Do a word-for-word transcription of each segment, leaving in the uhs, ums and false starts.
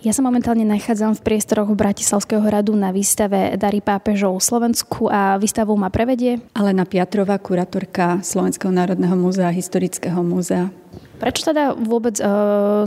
Ja sa momentálne nachádzam v priestoroch Bratislavského radu na výstave Dary pápežov Slovensku a výstavu ma prevedie Alena Piatrová, kurátorka Slovenského národného múzea a historického múzea. Prečo teda vôbec e,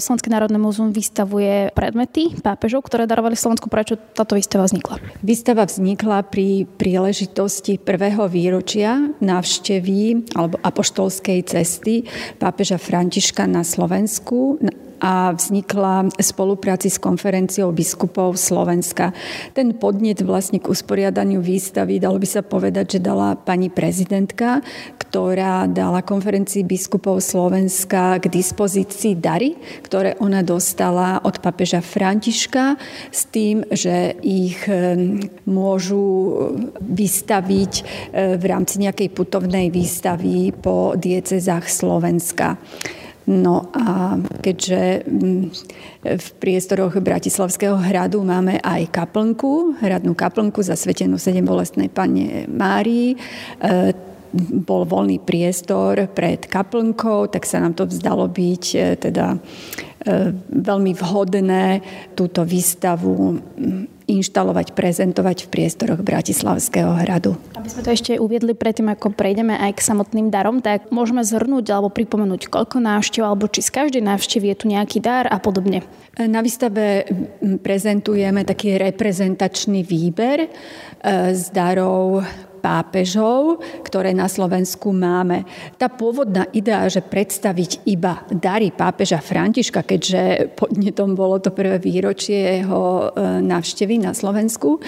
Slovenské národné múzeum vystavuje predmety pápežov, ktoré darovali Slovensku? Prečo táto výstava vznikla? Výstava vznikla pri príležitosti prvého výročia návštevy alebo apoštolskej cesty pápeža Františka na Slovensku a vznikla v spolupráci s konferenciou biskupov Slovenska. Ten podnet vlastne k usporiadaniu výstavy, dalo by sa povedať, že dala pani prezidentka, ktorá dala konferencii biskupov Slovenska k dispozícii dary, ktoré ona dostala od pápeža Františka s tým, že ich môžu vystaviť v rámci nejakej putovnej výstavy po diecezách Slovenska. No a keďže v priestoroch Bratislavského hradu máme aj kaplnku, hradnú kaplnku zasvetenú Sedembolestnej Panne Márii, bol voľný priestor pred kaplnkou, tak sa nám to vzdalo byť teda veľmi vhodné túto výstavu inštalovať, prezentovať v priestoroch Bratislavského hradu. Aby sme to ešte uviedli predtým, ako prejdeme aj k samotným darom, tak môžeme zhrnúť alebo pripomenúť, koľko návštev, alebo či z každej návštevy je tu nejaký dar a podobne. Na výstave prezentujeme taký reprezentačný výber z darov pápežov, ktoré na Slovensku máme. Tá pôvodná idea, že predstaviť iba dary pápeža Františka, keďže podnetom bolo to prvé výročie jeho návštevy na Slovensku,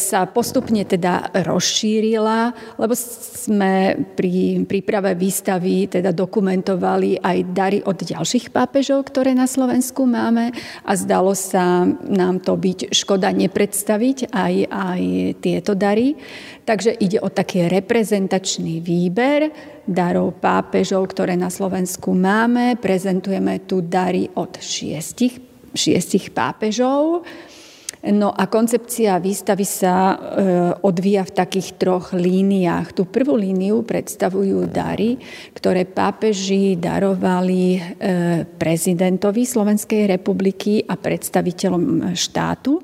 sa postupne teda rozšírila, lebo sme pri príprave výstavy teda dokumentovali aj dary od ďalších pápežov, ktoré na Slovensku máme, a zdalo sa nám to byť škoda nepredstaviť aj, aj tieto dary. Takže ide o taký reprezentačný výber darov pápežov, ktoré na Slovensku máme. Prezentujeme tu dary od šiestich, šiestich pápežov. No a koncepcia výstavy sa e, odvíja v takých troch líniách. Tú prvú líniu predstavujú dary, ktoré pápeži darovali e, prezidentovi Slovenskej republiky a predstaviteľom štátu.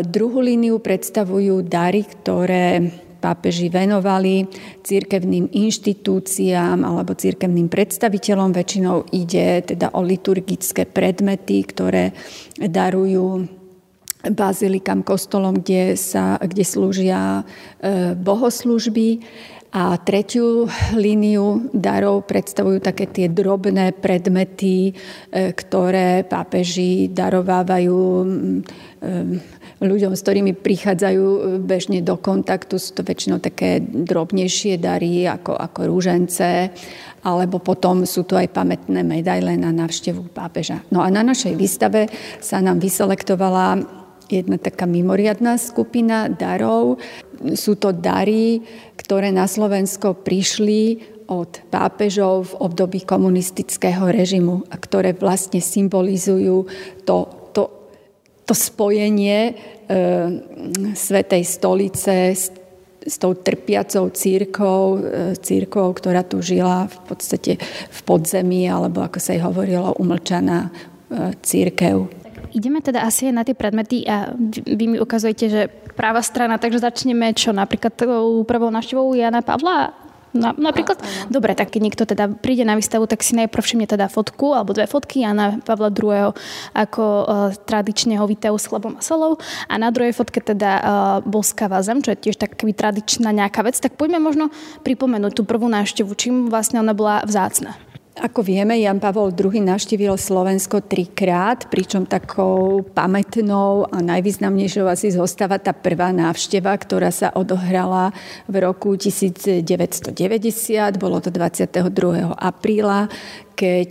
Druhú líniu predstavujú dary, ktoré pápeži venovali cirkevným inštitúciám alebo cirkevným predstaviteľom. Väčšinou ide teda o liturgické predmety, ktoré darujú bazilikám, kostolom, kde sa, kde slúžia bohoslúžby. A tretiu líniu darov predstavujú také tie drobné predmety, ktoré pápeži darovávajú ľuďom, s ktorými prichádzajú bežne do kontaktu. Sú to väčšinou také drobnejšie dary, ako, ako rúžence, alebo potom sú tu aj pamätné medaile na návštevu pápeža. No a na našej výstave sa nám vyselektovala jedna taká mimoriadna skupina darov. Sú to dary, ktoré na Slovensko prišli od pápežov v období komunistického režimu a ktoré vlastne symbolizujú to, to, to spojenie e, Svätej stolice s, s tou trpiacou cirkvou, e, cirkvou, ktorá tu žila v podstate v podzemí, alebo ako sa jej hovorilo, umlčaná e, cirkev. Ideme teda asi aj na tie predmety a vy mi ukazujete, že práva strana, takže začneme čo? Napríklad tou prvou návštevou Jána Pavla? Na, napríklad? A, Dobre, tak keď niekto teda príde na výstavu, tak si najprv všimne teda fotku alebo dve fotky Jána Pavla druhého, ako e, tradične ho vítajú s chlebom a solou, a na druhej fotke teda e, boskáva zem, čo je tiež takový tradičná nejaká vec. Tak poďme možno pripomenúť tú prvú návštevu, čím vlastne ona bola vzácna. Ako vieme, Ján Pavol druhý navštívil Slovensko trikrát, pričom takou pamätnou a najvýznamnejšou asi zostáva tá prvá návšteva, ktorá sa odohrala v roku devätnásťstodeväťdesiat. Bolo to dvadsiateho druhého apríla, keď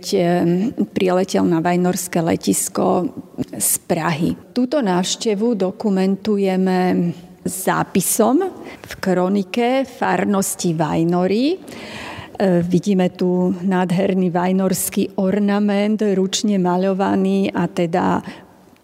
priletel na Vajnorské letisko z Prahy. Túto návštevu dokumentujeme zápisom v kronike farnosti Vajnory. Vidíme tu nádherný vajnorský ornament, ručne maľovaný a teda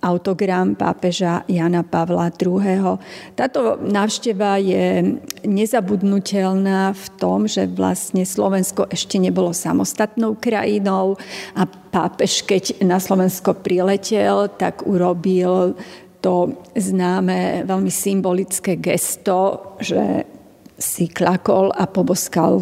autogram pápeža Jana Pavla druhého. Táto návšteva je nezabudnutelná v tom, že vlastne Slovensko ešte nebolo samostatnou krajinou a pápež, keď na Slovensko priletel, tak urobil to známe veľmi symbolické gesto, že si klakol a poboskal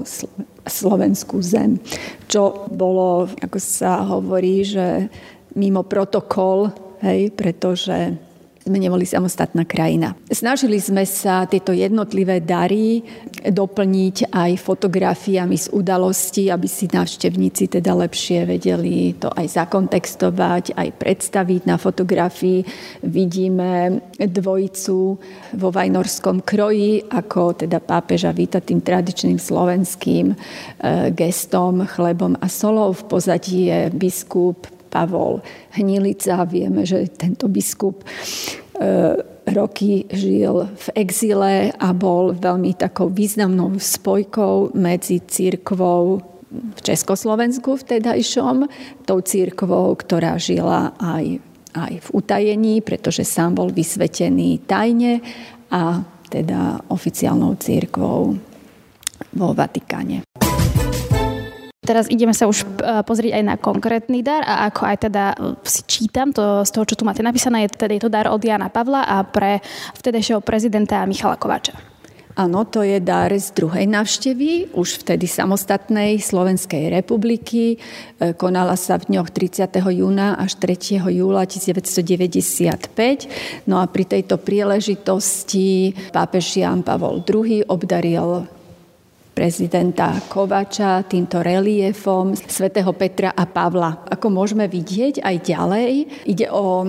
slovenskú zem. Čo bolo, ako sa hovorí, že mimo protokol, hej, pretože sme neboli samostatná krajina. Snažili sme sa tieto jednotlivé dary doplniť aj fotografiami z udalostí, aby si návštevníci teda lepšie vedeli to aj zakontextovať, aj predstaviť. Na fotografii vidíme dvojicu vo vajnorskom kroji, ako teda pápeža víta tým tradičným slovenským gestom, chlebom a solou. V pozadí je biskup Pavol Hnilica. Vieme, že tento biskup e, roky žil v exile a bol veľmi takou významnou spojkou medzi cirkvou v Československu vtedajšom, tou cirkvou, ktorá žila aj, aj v utajení, pretože sám bol vysvetený tajne a teda oficiálnou cirkvou vo Vatikáne. Teraz ideme sa už pozrieť aj na konkrétny dar a ako aj teda si čítam to z toho, čo tu máte napísané, je teda to dar od Jána Pavla a pre vtedajšieho prezidenta Michala Kováča. Áno, to je dar z druhej návštevy, už vtedy samostatnej Slovenskej republiky. Konala sa v dňoch tridsiateho júna až tretieho júla devätnásťstodeväťdesiatpäť. No a pri tejto príležitosti pápež Ján Pavol druhý obdaril prezidenta Kováča týmto reliefom svätého Petra a Pavla. Ako môžeme vidieť aj ďalej, ide o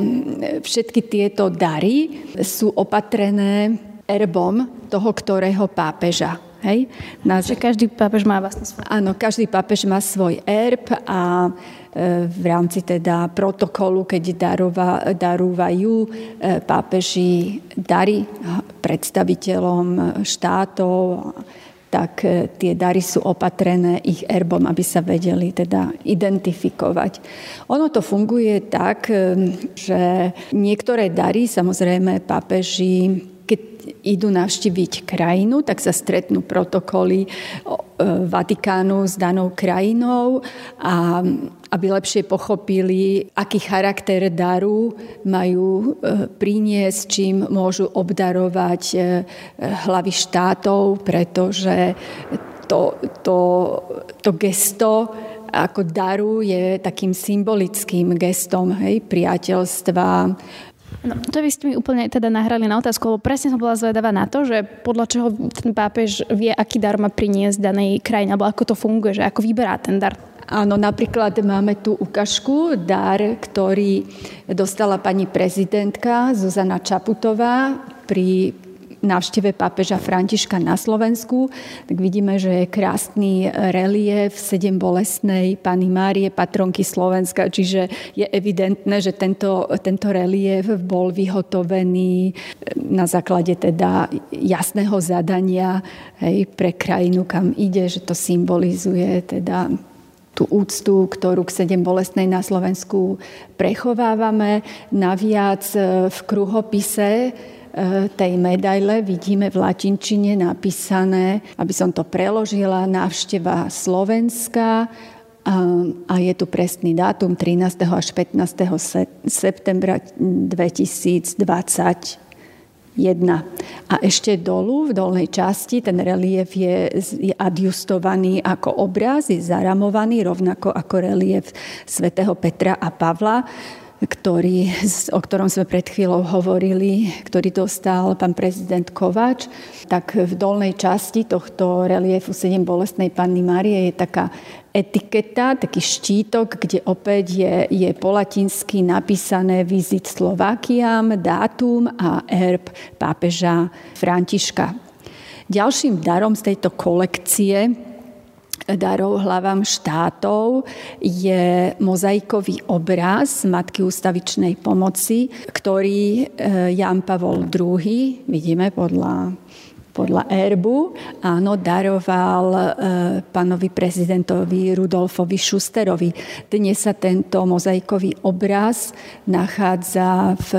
všetky tieto dary, sú opatrené erbom toho, ktorého pápeža. Hej? Na... Že každý pápež má vlastne svoj. Áno, každý pápež má svoj erb a v rámci teda protokolu, keď darúvajú pápeži dary predstaviteľom štátov, tak tie dary sú opatrené ich erbom, aby sa vedeli teda identifikovať. Ono to funguje tak, že niektoré dary, samozrejme pápeži, keď idú navštíviť krajinu, tak sa stretnú protokoly Vatikánu s danou krajinou a aby lepšie pochopili, aký charakter daru majú priniesť, čím môžu obdarovať hlavy štátov, pretože to, to, to gesto ako daru je takým symbolickým gestom, hej, priateľstva. No, to by ste mi úplne teda nahrali na otázku, lebo presne som bola zvedavá na to, že podľa čoho ten pápež vie, aký dar má priniesť danej krajine, alebo ako to funguje, že ako vyberá ten dar. Áno, napríklad máme tu ukážku, dar, ktorý dostala pani prezidentka Zuzana Čaputová pri návšteve pápeža Františka na Slovensku. Tak vidíme, že je krásny relief Sedembolestnej Panny Márie, patronky Slovenska, čiže je evidentné, že tento, tento relief bol vyhotovený na základe teda jasného zadania, hej, pre krajinu, kam ide, že to symbolizuje teda tú úctu, ktorú k Sedembolestnej na Slovensku prechovávame. Naviac v kruhopise tej medaile vidíme v latinčine napísané, aby som to preložila, návšteva Slovenska a je tu presný dátum trinásteho až pätnásteho septembra dvetisícdvadsaťjeden. A ešte dolu, v dolnej časti, ten relief je, je adjustovaný ako obraz, je zaramovaný rovnako ako relief svätého Petra a Pavla, ktorý, o ktorom sme pred chvíľou hovorili, ktorý dostal pán prezident Kováč, tak v dolnej časti tohto reliefu Sedembolestnej Panny Márie je taká etiketa, taký štítok, kde opäť je, je po latinsky napísané Visit Slovakiam, dátum a erb pápeža Františka. Ďalším darom z tejto kolekcie darov hlavám štátov je mozaikový obraz Matky ústavičnej pomoci, ktorý Ján Pavol druhý, vidíme podľa, podľa erbu, áno, daroval pánovi prezidentovi Rudolfovi Schusterovi. Dnes sa tento mozaikový obraz nachádza v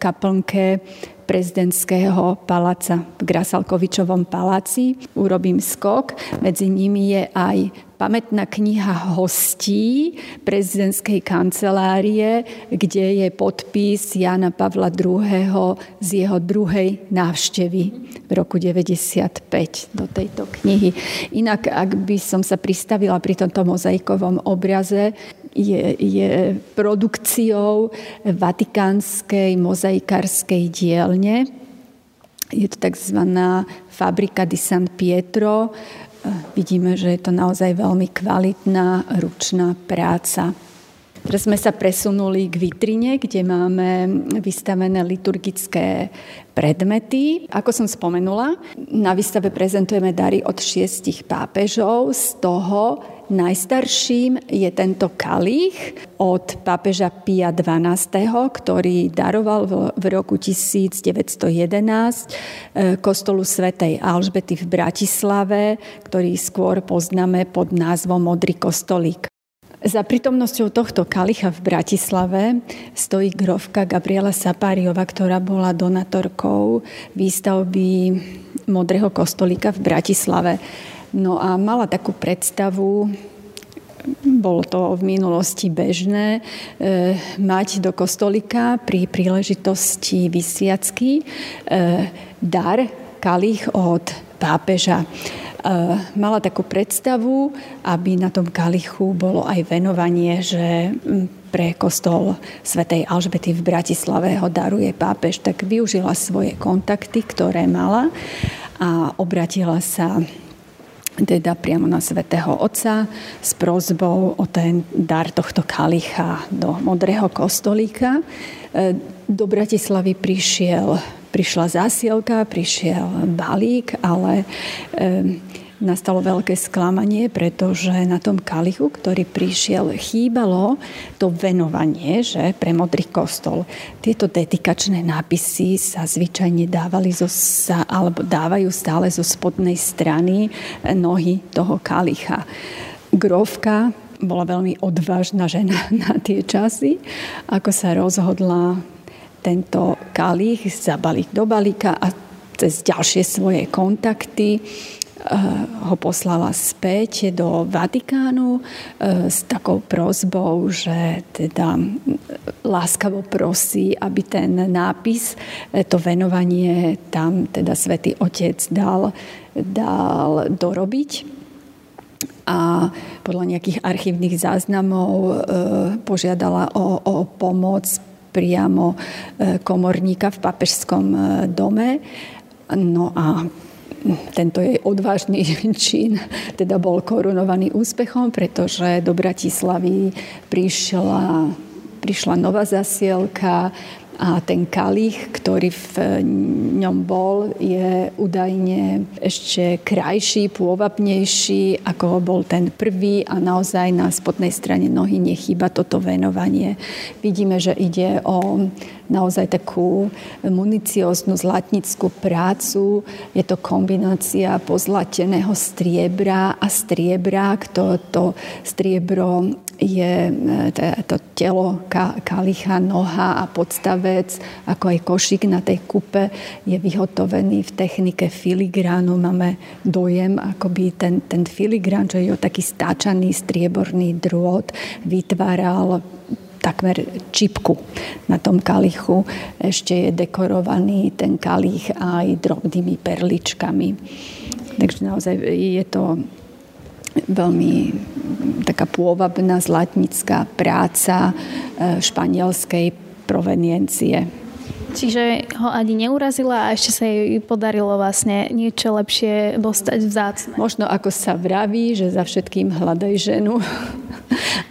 kaplnke prezidentského paláca v Grasalkovičovom paláci. Urobím skok. Medzi nimi je aj pamätná kniha hostí prezidentskej kancelárie, kde je podpis Jána Pavla druhého. z jeho druhej návštevy v roku deväťdesiatpäť do tejto knihy. Inak, ak by som sa pristavila pri tomto mozaikovom obraze, Je, je produkciou vatikánskej mozaikárskej dielne. Je to takzvaná Fabrika di San Pietro. Vidíme, že je to naozaj veľmi kvalitná ručná práca. Teraz sme sa presunuli k vitrine, kde máme vystavené liturgické predmety. Ako som spomenula, na výstave prezentujeme dary od šiestich pápežov. Z toho najstarším je tento kalich od pápeža Pia dvanásteho., ktorý daroval v roku tisíc deväťsto jedenásť kostolu svätej Alžbety v Bratislave, ktorý skôr poznáme pod názvom Modrý kostolík. Za prítomnosťou tohto kalicha v Bratislave stojí grofka Gabriela Sapáriova, ktorá bola donátorkou výstavby Modrého kostolíka v Bratislave. No a mala takú predstavu, bolo to v minulosti bežné, e, mať do kostolíka pri príležitosti vysviacky e, dar, kalich od pápeža. Mala takú predstavu, aby na tom kalichu bolo aj venovanie, že pre kostol svätej Alžbety v Bratislave ho daruje pápež. Tak využila svoje kontakty, ktoré mala, a obratila sa teda priamo na svätého Otca s prosbou o ten dar tohto kalicha do Modrého kostolíka. Do Bratislavy prišiel Prišla zásielka, prišiel balík, ale e, nastalo veľké sklamanie, pretože na tom kalichu, ktorý prišiel, chýbalo to venovanie, že pre Modrý kostol. Tieto dedikačné nápisy sa zvyčajne dávali zo, sa, alebo dávajú stále zo spodnej strany nohy toho kalicha. Grofka bola veľmi odvážna žena na tie časy, ako sa rozhodla tento kalich zabaliť do balíka a cez ďalšie svoje kontakty ho poslala späť do Vatikánu s takou prosbou, že teda láskavo prosí, aby ten nápis, to venovanie tam teda Svätý Otec dal, dal dorobiť. A podľa nejakých archívnych záznamov požiadala o, o pomoc priamo komorníka v papežskom dome. No a tento jej odvážny čin teda bol korunovaný úspechom, pretože do Bratislavy prišla, prišla nová zasielka a ten kalich, ktorý v ňom bol, je údajne ešte krajší, pôvabnejší, ako bol ten prvý, a naozaj na spodnej strane nohy nechýba toto venovanie. Vidíme, že ide o naozaj takú municióznu zlatnickú prácu. Je to kombinácia pozlateného striebra a striebra. To, to striebro je to telo kalicha, noha a podstavec, ako aj košík na tej kupe je vyhotovený v technike filigránu. Máme dojem, akoby ten, ten filigrán, čo je taký stáčaný strieborný drôt, vytváral takmer čipku na tom kalichu. Ešte je dekorovaný ten kalich aj drobnými perličkami. Takže naozaj je to veľmi taká pôvabná zlatnická práca španielskej proveniencie. Čiže ho ani neurazila a ešte sa jej podarilo vlastne niečo lepšie dostať vzácne. Možno ako sa vraví, že za všetkým hľadaj ženu,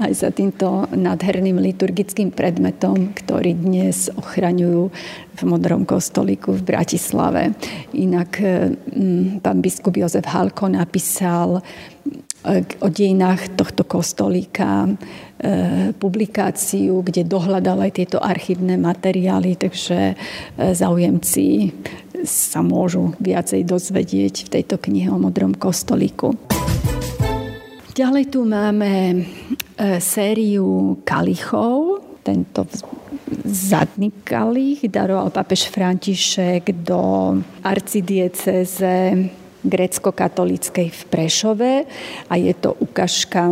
aj za týmto nádherným liturgickým predmetom, ktorý dnes ochraňujú v Modrom kostolíku v Bratislave. Inak pán biskup Jozef Halko napísal o dejinách tohto kostolíka, publikáciu, kde dohľadal aj tieto archívne materiály, takže záujemci sa môžu viacej dozvedieť v tejto knihe o Modrom kostolíku. Ďalej tu máme sériu kalichov. Tento zadný kalich daroval pápež František do arcidiecéze grécko-katolíckej v Prešove a je to ukážka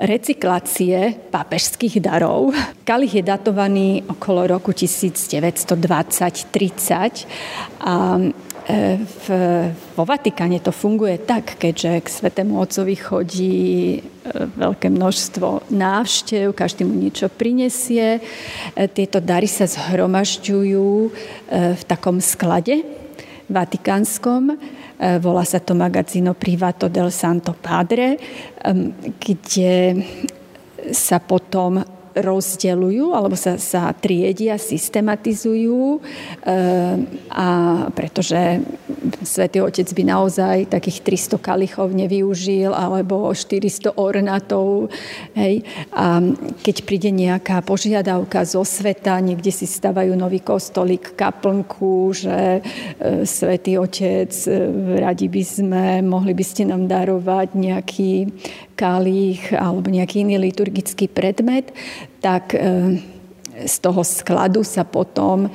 recyklácie pápežských darov. Kalich je datovaný okolo roku devätnásť dvadsať tridsať a v, vo Vatikáne to funguje tak, keďže k Svätému Otcovi chodí veľké množstvo návštev, každý mu niečo prinesie. Tieto dary sa zhromažďujú v takom sklade vatikánskom, volá sa to Magazino Privato del Santo Padre, kde sa potom rozdeľujú alebo sa, sa triedia, systematizujú, e, a pretože Svätý Otec by naozaj takých tristo kalichov nevyužil alebo štyristo ornatov. Hej. A keď príde nejaká požiadavka zo sveta, niekde si stavajú nový kostolík, kaplnku, že e, Svätý Otec, radi by sme, mohli by ste nám darovať nejaký kalich alebo nejaký iný liturgický predmet, tak z toho skladu sa potom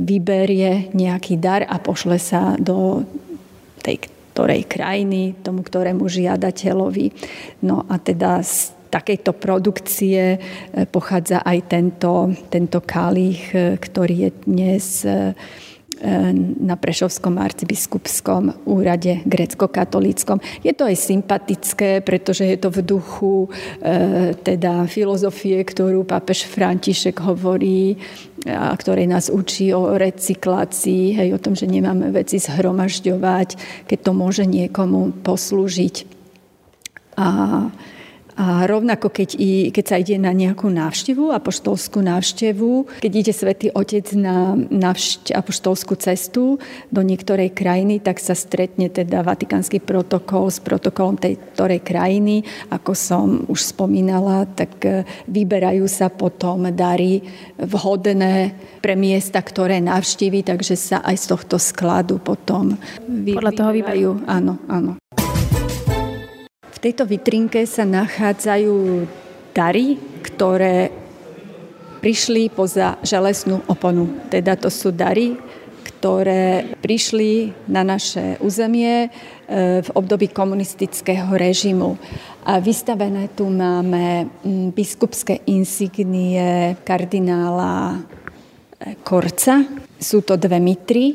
vyberie nejaký dar a pošle sa do tej ktorej krajiny, tomu ktorému žiadateľovi. No a teda z takejto produkcie pochádza aj tento, tento kalich, ktorý je dnes na Prešovskom arcibiskupskom úrade grécko-katolíckom. Je to aj sympatické, pretože je to v duchu e, teda filozofie, ktorú pápež František hovorí a ktorej nás učí o recyklácii, hej, o tom, že nemáme veci zhromažďovať, keď to môže niekomu poslúžiť. A A rovnako, keď, i, keď sa ide na nejakú návštevu, apoštolskú návštevu, keď ide Svätý Otec na, na vš- apoštolskú cestu do niektorej krajiny, tak sa stretne teda vatikánsky protokol s protokolom tej ktorej krajiny. Ako som už spomínala, tak vyberajú sa potom dary vhodné pre miesta, ktoré navštívi, takže sa aj z tohto skladu potom vy- Podľa toho vyberajú. Áno, áno. V tejto vitrínke sa nachádzajú dary, ktoré prišli poza železnú oponu. Teda to sú dary, ktoré prišli na naše územie v období komunistického režimu. A vystavené tu máme biskupské insignie kardinála Korca. Sú to dve mitry.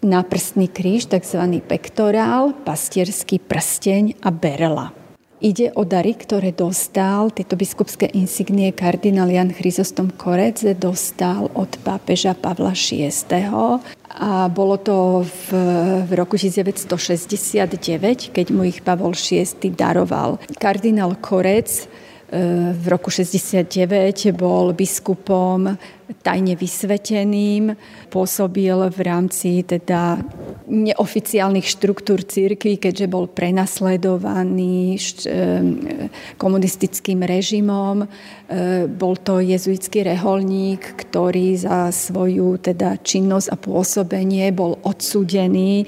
Náprstný kríž, takzvaný pektorál, pastierský prsteň a berla. Ide o dary, ktoré dostal, tieto biskupské insignie kardinál Jan Chrysostom Korec dostal od pápeža Pavla šiesteho. A bolo to v, v roku devätnásť šesťdesiatdeväť, keď mu ich Pavol šiesty daroval. Kardinál Korec v roku šesťdesiatdeväť bol biskupom tajne vysveteným, pôsobil v rámci teda neoficiálnych štruktúr cirkvi, keďže bol prenasledovaný komunistickým režimom. Bol to jezuitský reholník, ktorý za svoju teda činnosť a pôsobenie bol odsúdený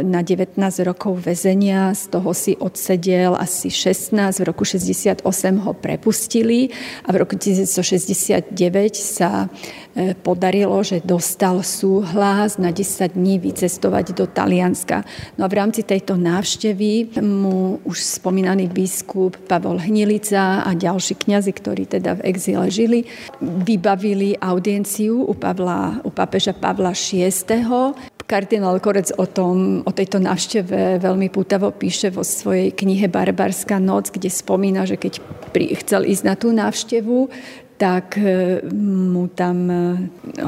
na devätnásť rokov väzenia, z toho si odsedel asi šestnásť, v roku šesťdesiatosem ho prepustili a v roku devätnásť šesťdesiatdeväť sa podarilo, že dostal súhlas na desať dní vycestovať do Talianska. No a v rámci tejto návštevy mu už spomínaný biskup Pavol Hnilica a ďalší kňazi, ktorí teda v exíle žili, vybavili audienciu u, Pavla, u pápeža Pavla šiesteho. Kardinál Korec o tom, o tejto návšteve veľmi pútavo píše vo svojej knihe Barbarská noc, kde spomína, že keď chcel ísť na tú návštevu, tak mu tam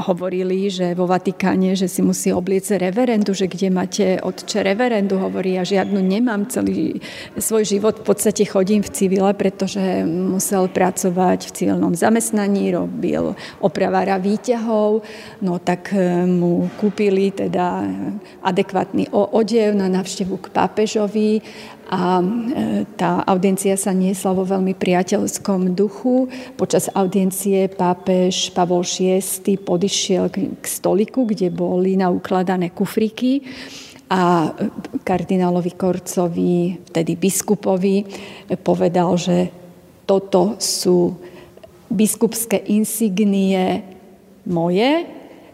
hovorili, že vo Vatikáne, že si musí obliecť reverendu, že kde máte otče reverendu, hovorí, ja žiadnu nemám, celý svoj život v podstate chodím v civile, pretože musel pracovať v civilnom zamestnaní, robil opravára výťahov, no tak mu kúpili teda adekvátny odev na návštevu k pápežovi a tá audiencia sa niesla vo veľmi priateľskom duchu. Počas audiencie pápež Pavol šiesty podišiel k stoliku, kde boli naukladané kufríky a kardinálovi Korcovi, vtedy biskupovi, povedal, že toto sú biskupské insignie moje,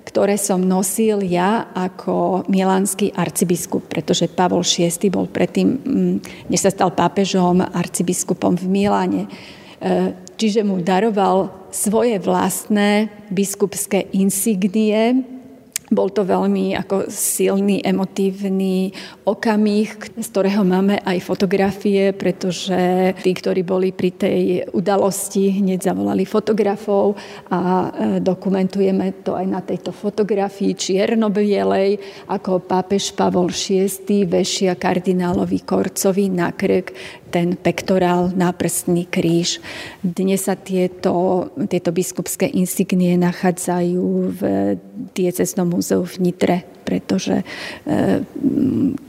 ktoré som nosil ja ako milánsky arcibiskup, pretože Pavol šiesty bol predtým, než sa stal pápežom, arcibiskupom v Miláne. Čiže mu daroval svoje vlastné biskupské insignie. Bol to veľmi ako silný, emotívny okamih, z ktorého máme aj fotografie, pretože tí, ktorí boli pri tej udalosti, hneď zavolali fotografov a dokumentujeme to aj na tejto fotografii čierno-bielej, ako pápež Pavol šiesty vešia kardinálovi Korcovi na krk ten pektorál, náprstný kríž. Dnes sa tieto, tieto biskupské insignie nachádzajú v diecéznom múzeu v Nitre, pretože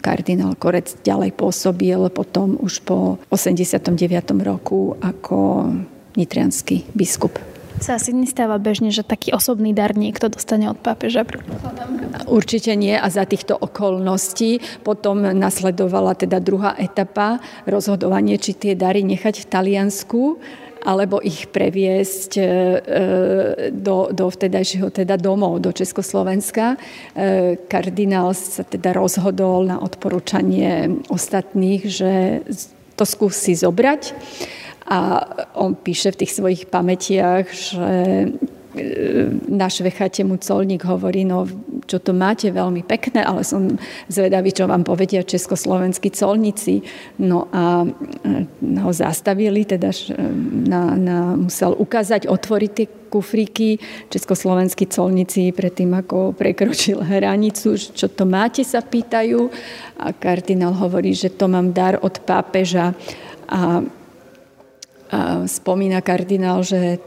kardinál Korec ďalej pôsobil potom už po osemdesiatom deviatom roku ako nitriansky biskup. Sa asi nestáva bežne, že taký osobný dar niekto dostane od pápeža? Určite nie, a za týchto okolností potom nasledovala teda druhá etapa, rozhodovanie, či tie dary nechať v Taliansku, alebo ich previesť do, do vtedajšieho teda domov, do Československa. Kardinál sa teda rozhodol na odporúčanie ostatných, že to skúsi zobrať. A on píše v tých svojich pamätiach, že na švechate mu colník hovorí, no čo to máte, veľmi pekné, ale som zvedavý, čo vám povedia československí colníci. No a ho zastavili, teda na, na, musel ukázať, otvoriť tie kufríky. Československí colníci predtým, ako prekročil hranicu, čo to máte, sa pýtajú. A kardinál hovorí, že to mám dar od pápeža. A A spomína kardinál, že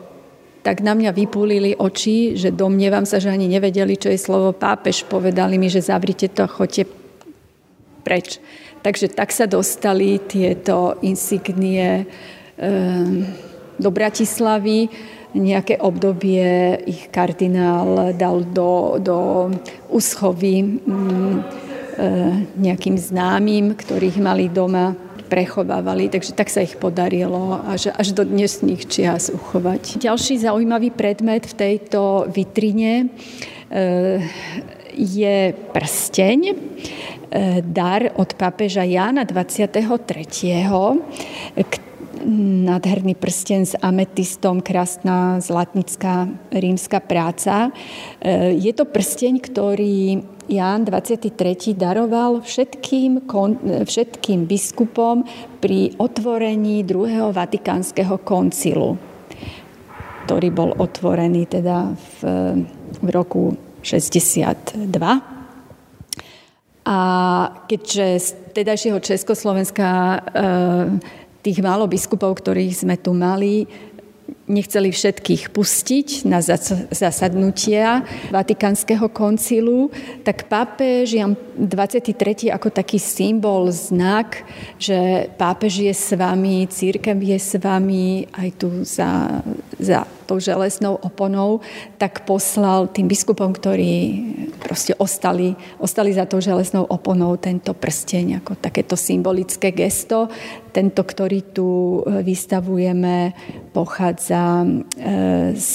tak na mňa vypúlili oči, že domnievam sa, že ani nevedeli, čo je slovo pápež. Povedali mi, že zavrite to a choďte preč. Takže tak sa dostali tieto insignie e, do Bratislavy. Nejaké obdobie ich kardinál dal do, do úschovy mm, e, nejakým známym, ktorých mali doma, prechovávali, takže tak sa ich podarilo až, až do dnešných čias uchovať. Ďalší zaujímavý predmet v tejto vitrine je prsteň, dar od pápeža Jána dvadsiateho tretieho Nádherný prsten s ametistom, krásna zlatnická rímska práca. Je to prsteň, ktorý Ján dvadsiaty tretí daroval všetkým, všetkým biskupom pri otvorení druhého vatikánskeho koncilu, ktorý bol otvorený teda v, v roku šesťdesiatdva. A keďže z tedajšieho Československa e, tých málo biskupov, ktorých sme tu mali, nechceli všetkých pustiť na zasadnutia Vatikánskeho koncilu, tak pápež Ján dvadsiaty tretí ako taký symbol, znak, že pápež je s vami, cirkev je s vami, aj tu za, za tou železnou oponou, tak poslal tým biskupom, ktorí proste ostali, ostali za tou železnou oponou, tento prsteň ako takéto symbolické gesto. Tento, ktorý tu vystavujeme, pochádza z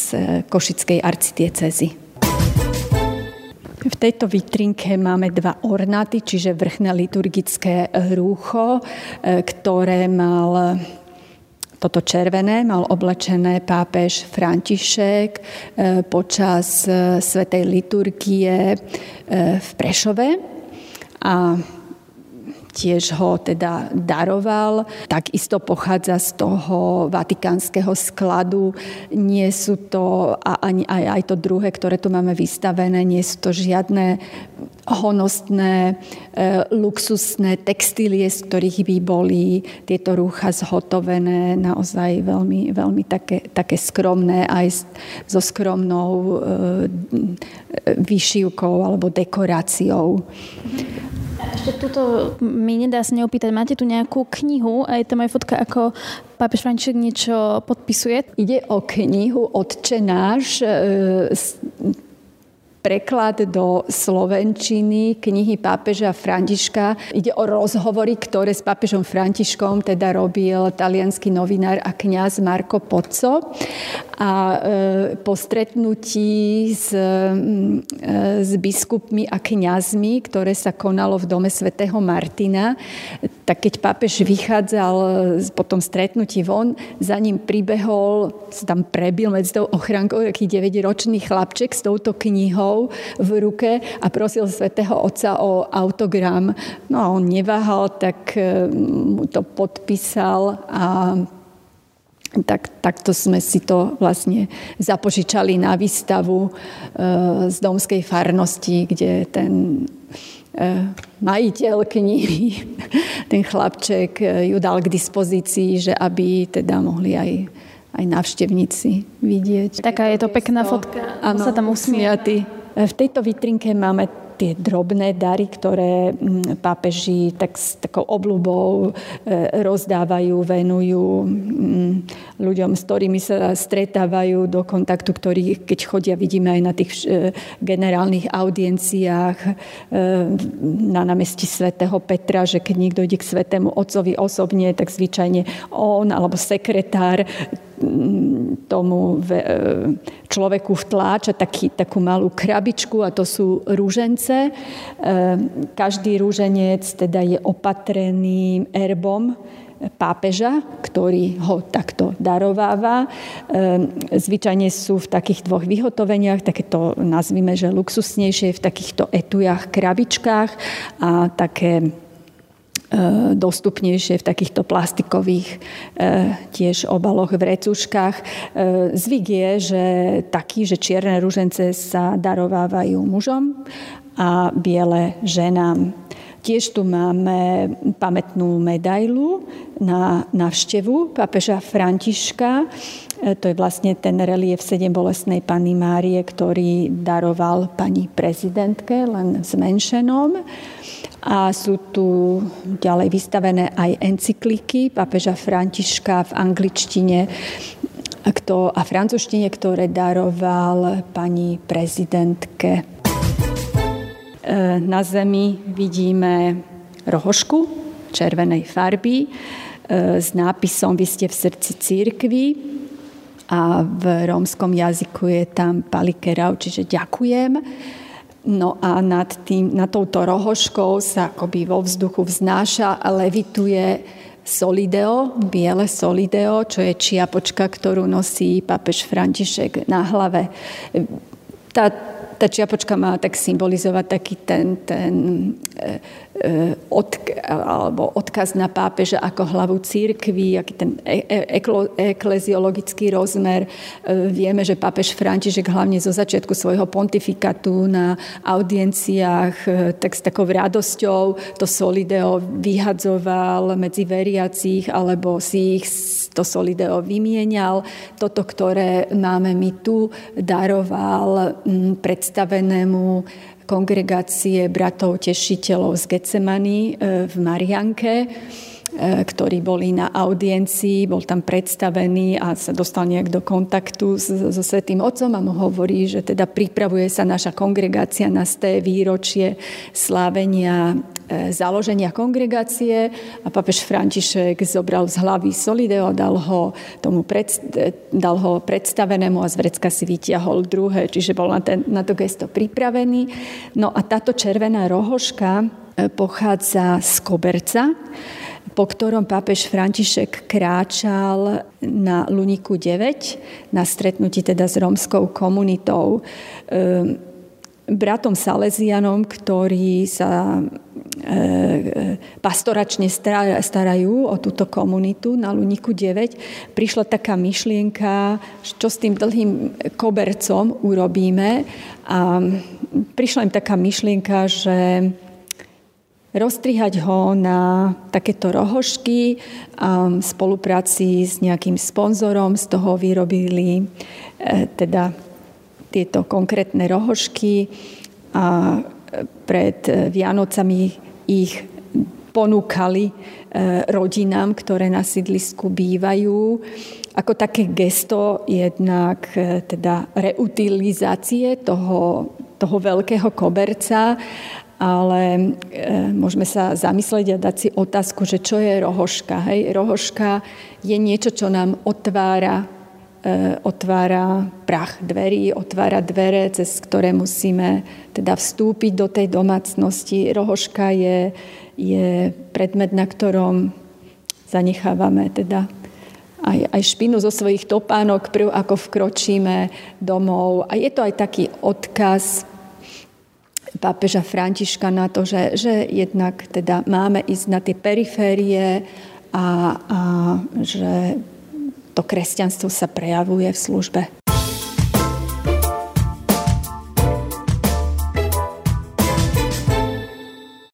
Košickej arcidiecézy. V tejto vitrinke máme dva ornáty, čiže vrchné liturgické rúcho, ktoré mal, toto červené, mal oblečené pápež František počas svätej liturgie v Prešove a tiež ho teda daroval. Takisto pochádza z toho vatikánskeho skladu. Nie sú to, a aj, aj to druhé, ktoré tu máme vystavené, nie sú to žiadne honostné, e, luxusné textílie, z ktorých by boli tieto rúcha zhotovené, naozaj veľmi, veľmi také, také skromné, aj so skromnou e, výšivkou alebo dekoráciou. Ešte tuto mi nedá sa neopýtať. Máte tu nejakú knihu? A je tam aj fotka, ako pápež František niečo podpisuje. Ide o knihu Otče náš, e, s, preklad do slovenčiny knihy pápeža Františka. Ide o rozhovory, ktoré s pápežom Františkom teda robil taliansky novinár a kňaz Marko Pozzo. A e, po stretnutí s, e, s biskupmi a kňazmi, ktoré sa konalo v dome svätého Martina, tak keď pápež vychádzal po tom stretnutí von, za ním pribehol, sa tam prebil medzi tou ochránkou taký deväťročný chlapček s touto knihou v ruke a prosil svätého otca o autogram. No a on neváhal, tak mu to podpísal a tak, takto sme si to vlastne zapožičali na výstavu z domskej farnosti, kde ten majiteľ knihy, ten chlapček ju dal k dispozícii, že aby teda mohli aj aj návštevníci vidieť. Taká je to pekná fotka. Áno, sa tam usmiatí. V tejto vitrinke máme tie drobné dary, ktoré pápeži tak s takou obľubou rozdávajú, venujú ľuďom, s ktorými sa stretávajú do kontaktu, ktorí, keď chodia, vidíme aj na tých generálnych audienciách na námestí svätého Petra, že keď niekto ide k svätému otcovi osobne, tak zvyčajne on alebo sekretár tomu človeku vtláča taký, takú malú krabičku, a to sú rúžence. Každý rúženec teda je opatrený erbom pápeža, ktorý ho takto darováva. Zvyčajne sú v takých dvoch vyhotoveniach, takéto nazvime, že luxusnejšie, v takýchto etujach, krabičkách, a také dostupnejšie v takýchto plastikových tiež obaloch, vrecuškách. Zvyk je, že taký, že čierne ružence sa darovávajú mužom a biele ženám. Tiež tu máme pamätnú medailu na návštevu pápeža Františka. To je vlastne ten relief Sedembolestnej Panny Márie, ktorý daroval pani prezidentke, len zmenšenom. A sú tu ďalej vystavené aj encykliky pápeža Františka v angličtine a francúzštine, ktoré daroval pani prezidentke. Na zemi vidíme rohošku červenej farby s nápisom Vy ste v srdci cirkvi, a v rómskom jazyku je tam palikerau, čiže ďakujem. No a nad, tým, nad touto rohoškou sa akoby vo vzduchu vznáša a levituje solideo, biele solideo, čo je čiapočka, ktorú nosí pápež František na hlave. Tá Tá čiapočka má tak symbolizovať taký ten, ten e, e, odk- alebo odkaz na pápeža ako hlavu cirkvi, aký ten e- e- ekleziologický rozmer. E, vieme, že pápež František hlavne zo začiatku svojho pontifikátu na audienciách e, tak s takou radosťou to solideo vyhadzoval medzi veriacich, alebo si ich to solideo vymienial. Toto, ktoré máme my tu, daroval m, pred predstavenému kongregácie bratov tešiteľov z Getsemany v Marianke, ktorí boli na audiencii, bol tam predstavený a sa dostal nejak do kontaktu so svätým otcom a mu hovorí, že teda pripravuje sa naša kongregácia na sté výročie slávenia založenia kongregácie, a pápež František zobral z hlavy solideo, dal ho, tomu predst- dal ho predstavenému a z vrecka si vytiahol druhé, čiže bol na, ten, na to gesto pripravený. No a táto červená rohoška pochádza z koberca, po ktorom pápež František kráčal na Luniku deväť, na stretnutí teda s rómskou komunitou. Bratom Salesianom, ktorí sa pastoračne starajú o túto komunitu na Luniku deväť, prišla taká myšlienka, čo s tým dlhým kobercom urobíme, a prišla im taká myšlienka, že roztrihať ho na takéto rohožky a v spolupráci s nejakým sponzorom z toho vyrobili e, teda tieto konkrétne rohožky a pred Vianocami ich ponúkali e, rodinám, ktoré na sídlisku bývajú. Ako také gesto jednak e, teda reutilizácie toho, toho veľkého koberca, ale e, môžeme sa zamyslieť a dať si otázku, že čo je rohožka. Hej? Rohožka je niečo, čo nám otvára, e, otvára prach dverí, otvára dvere, cez ktoré musíme teda vstúpiť do tej domácnosti. Rohožka je, je predmet, na ktorom zanechávame teda aj, aj špinu zo svojich topánok, prv ako vkročíme domov. A je to aj taký odkaz pápeža Františka na to, že, že jednak teda máme ísť na tie periférie a, a že to kresťanstvo sa prejavuje v službe.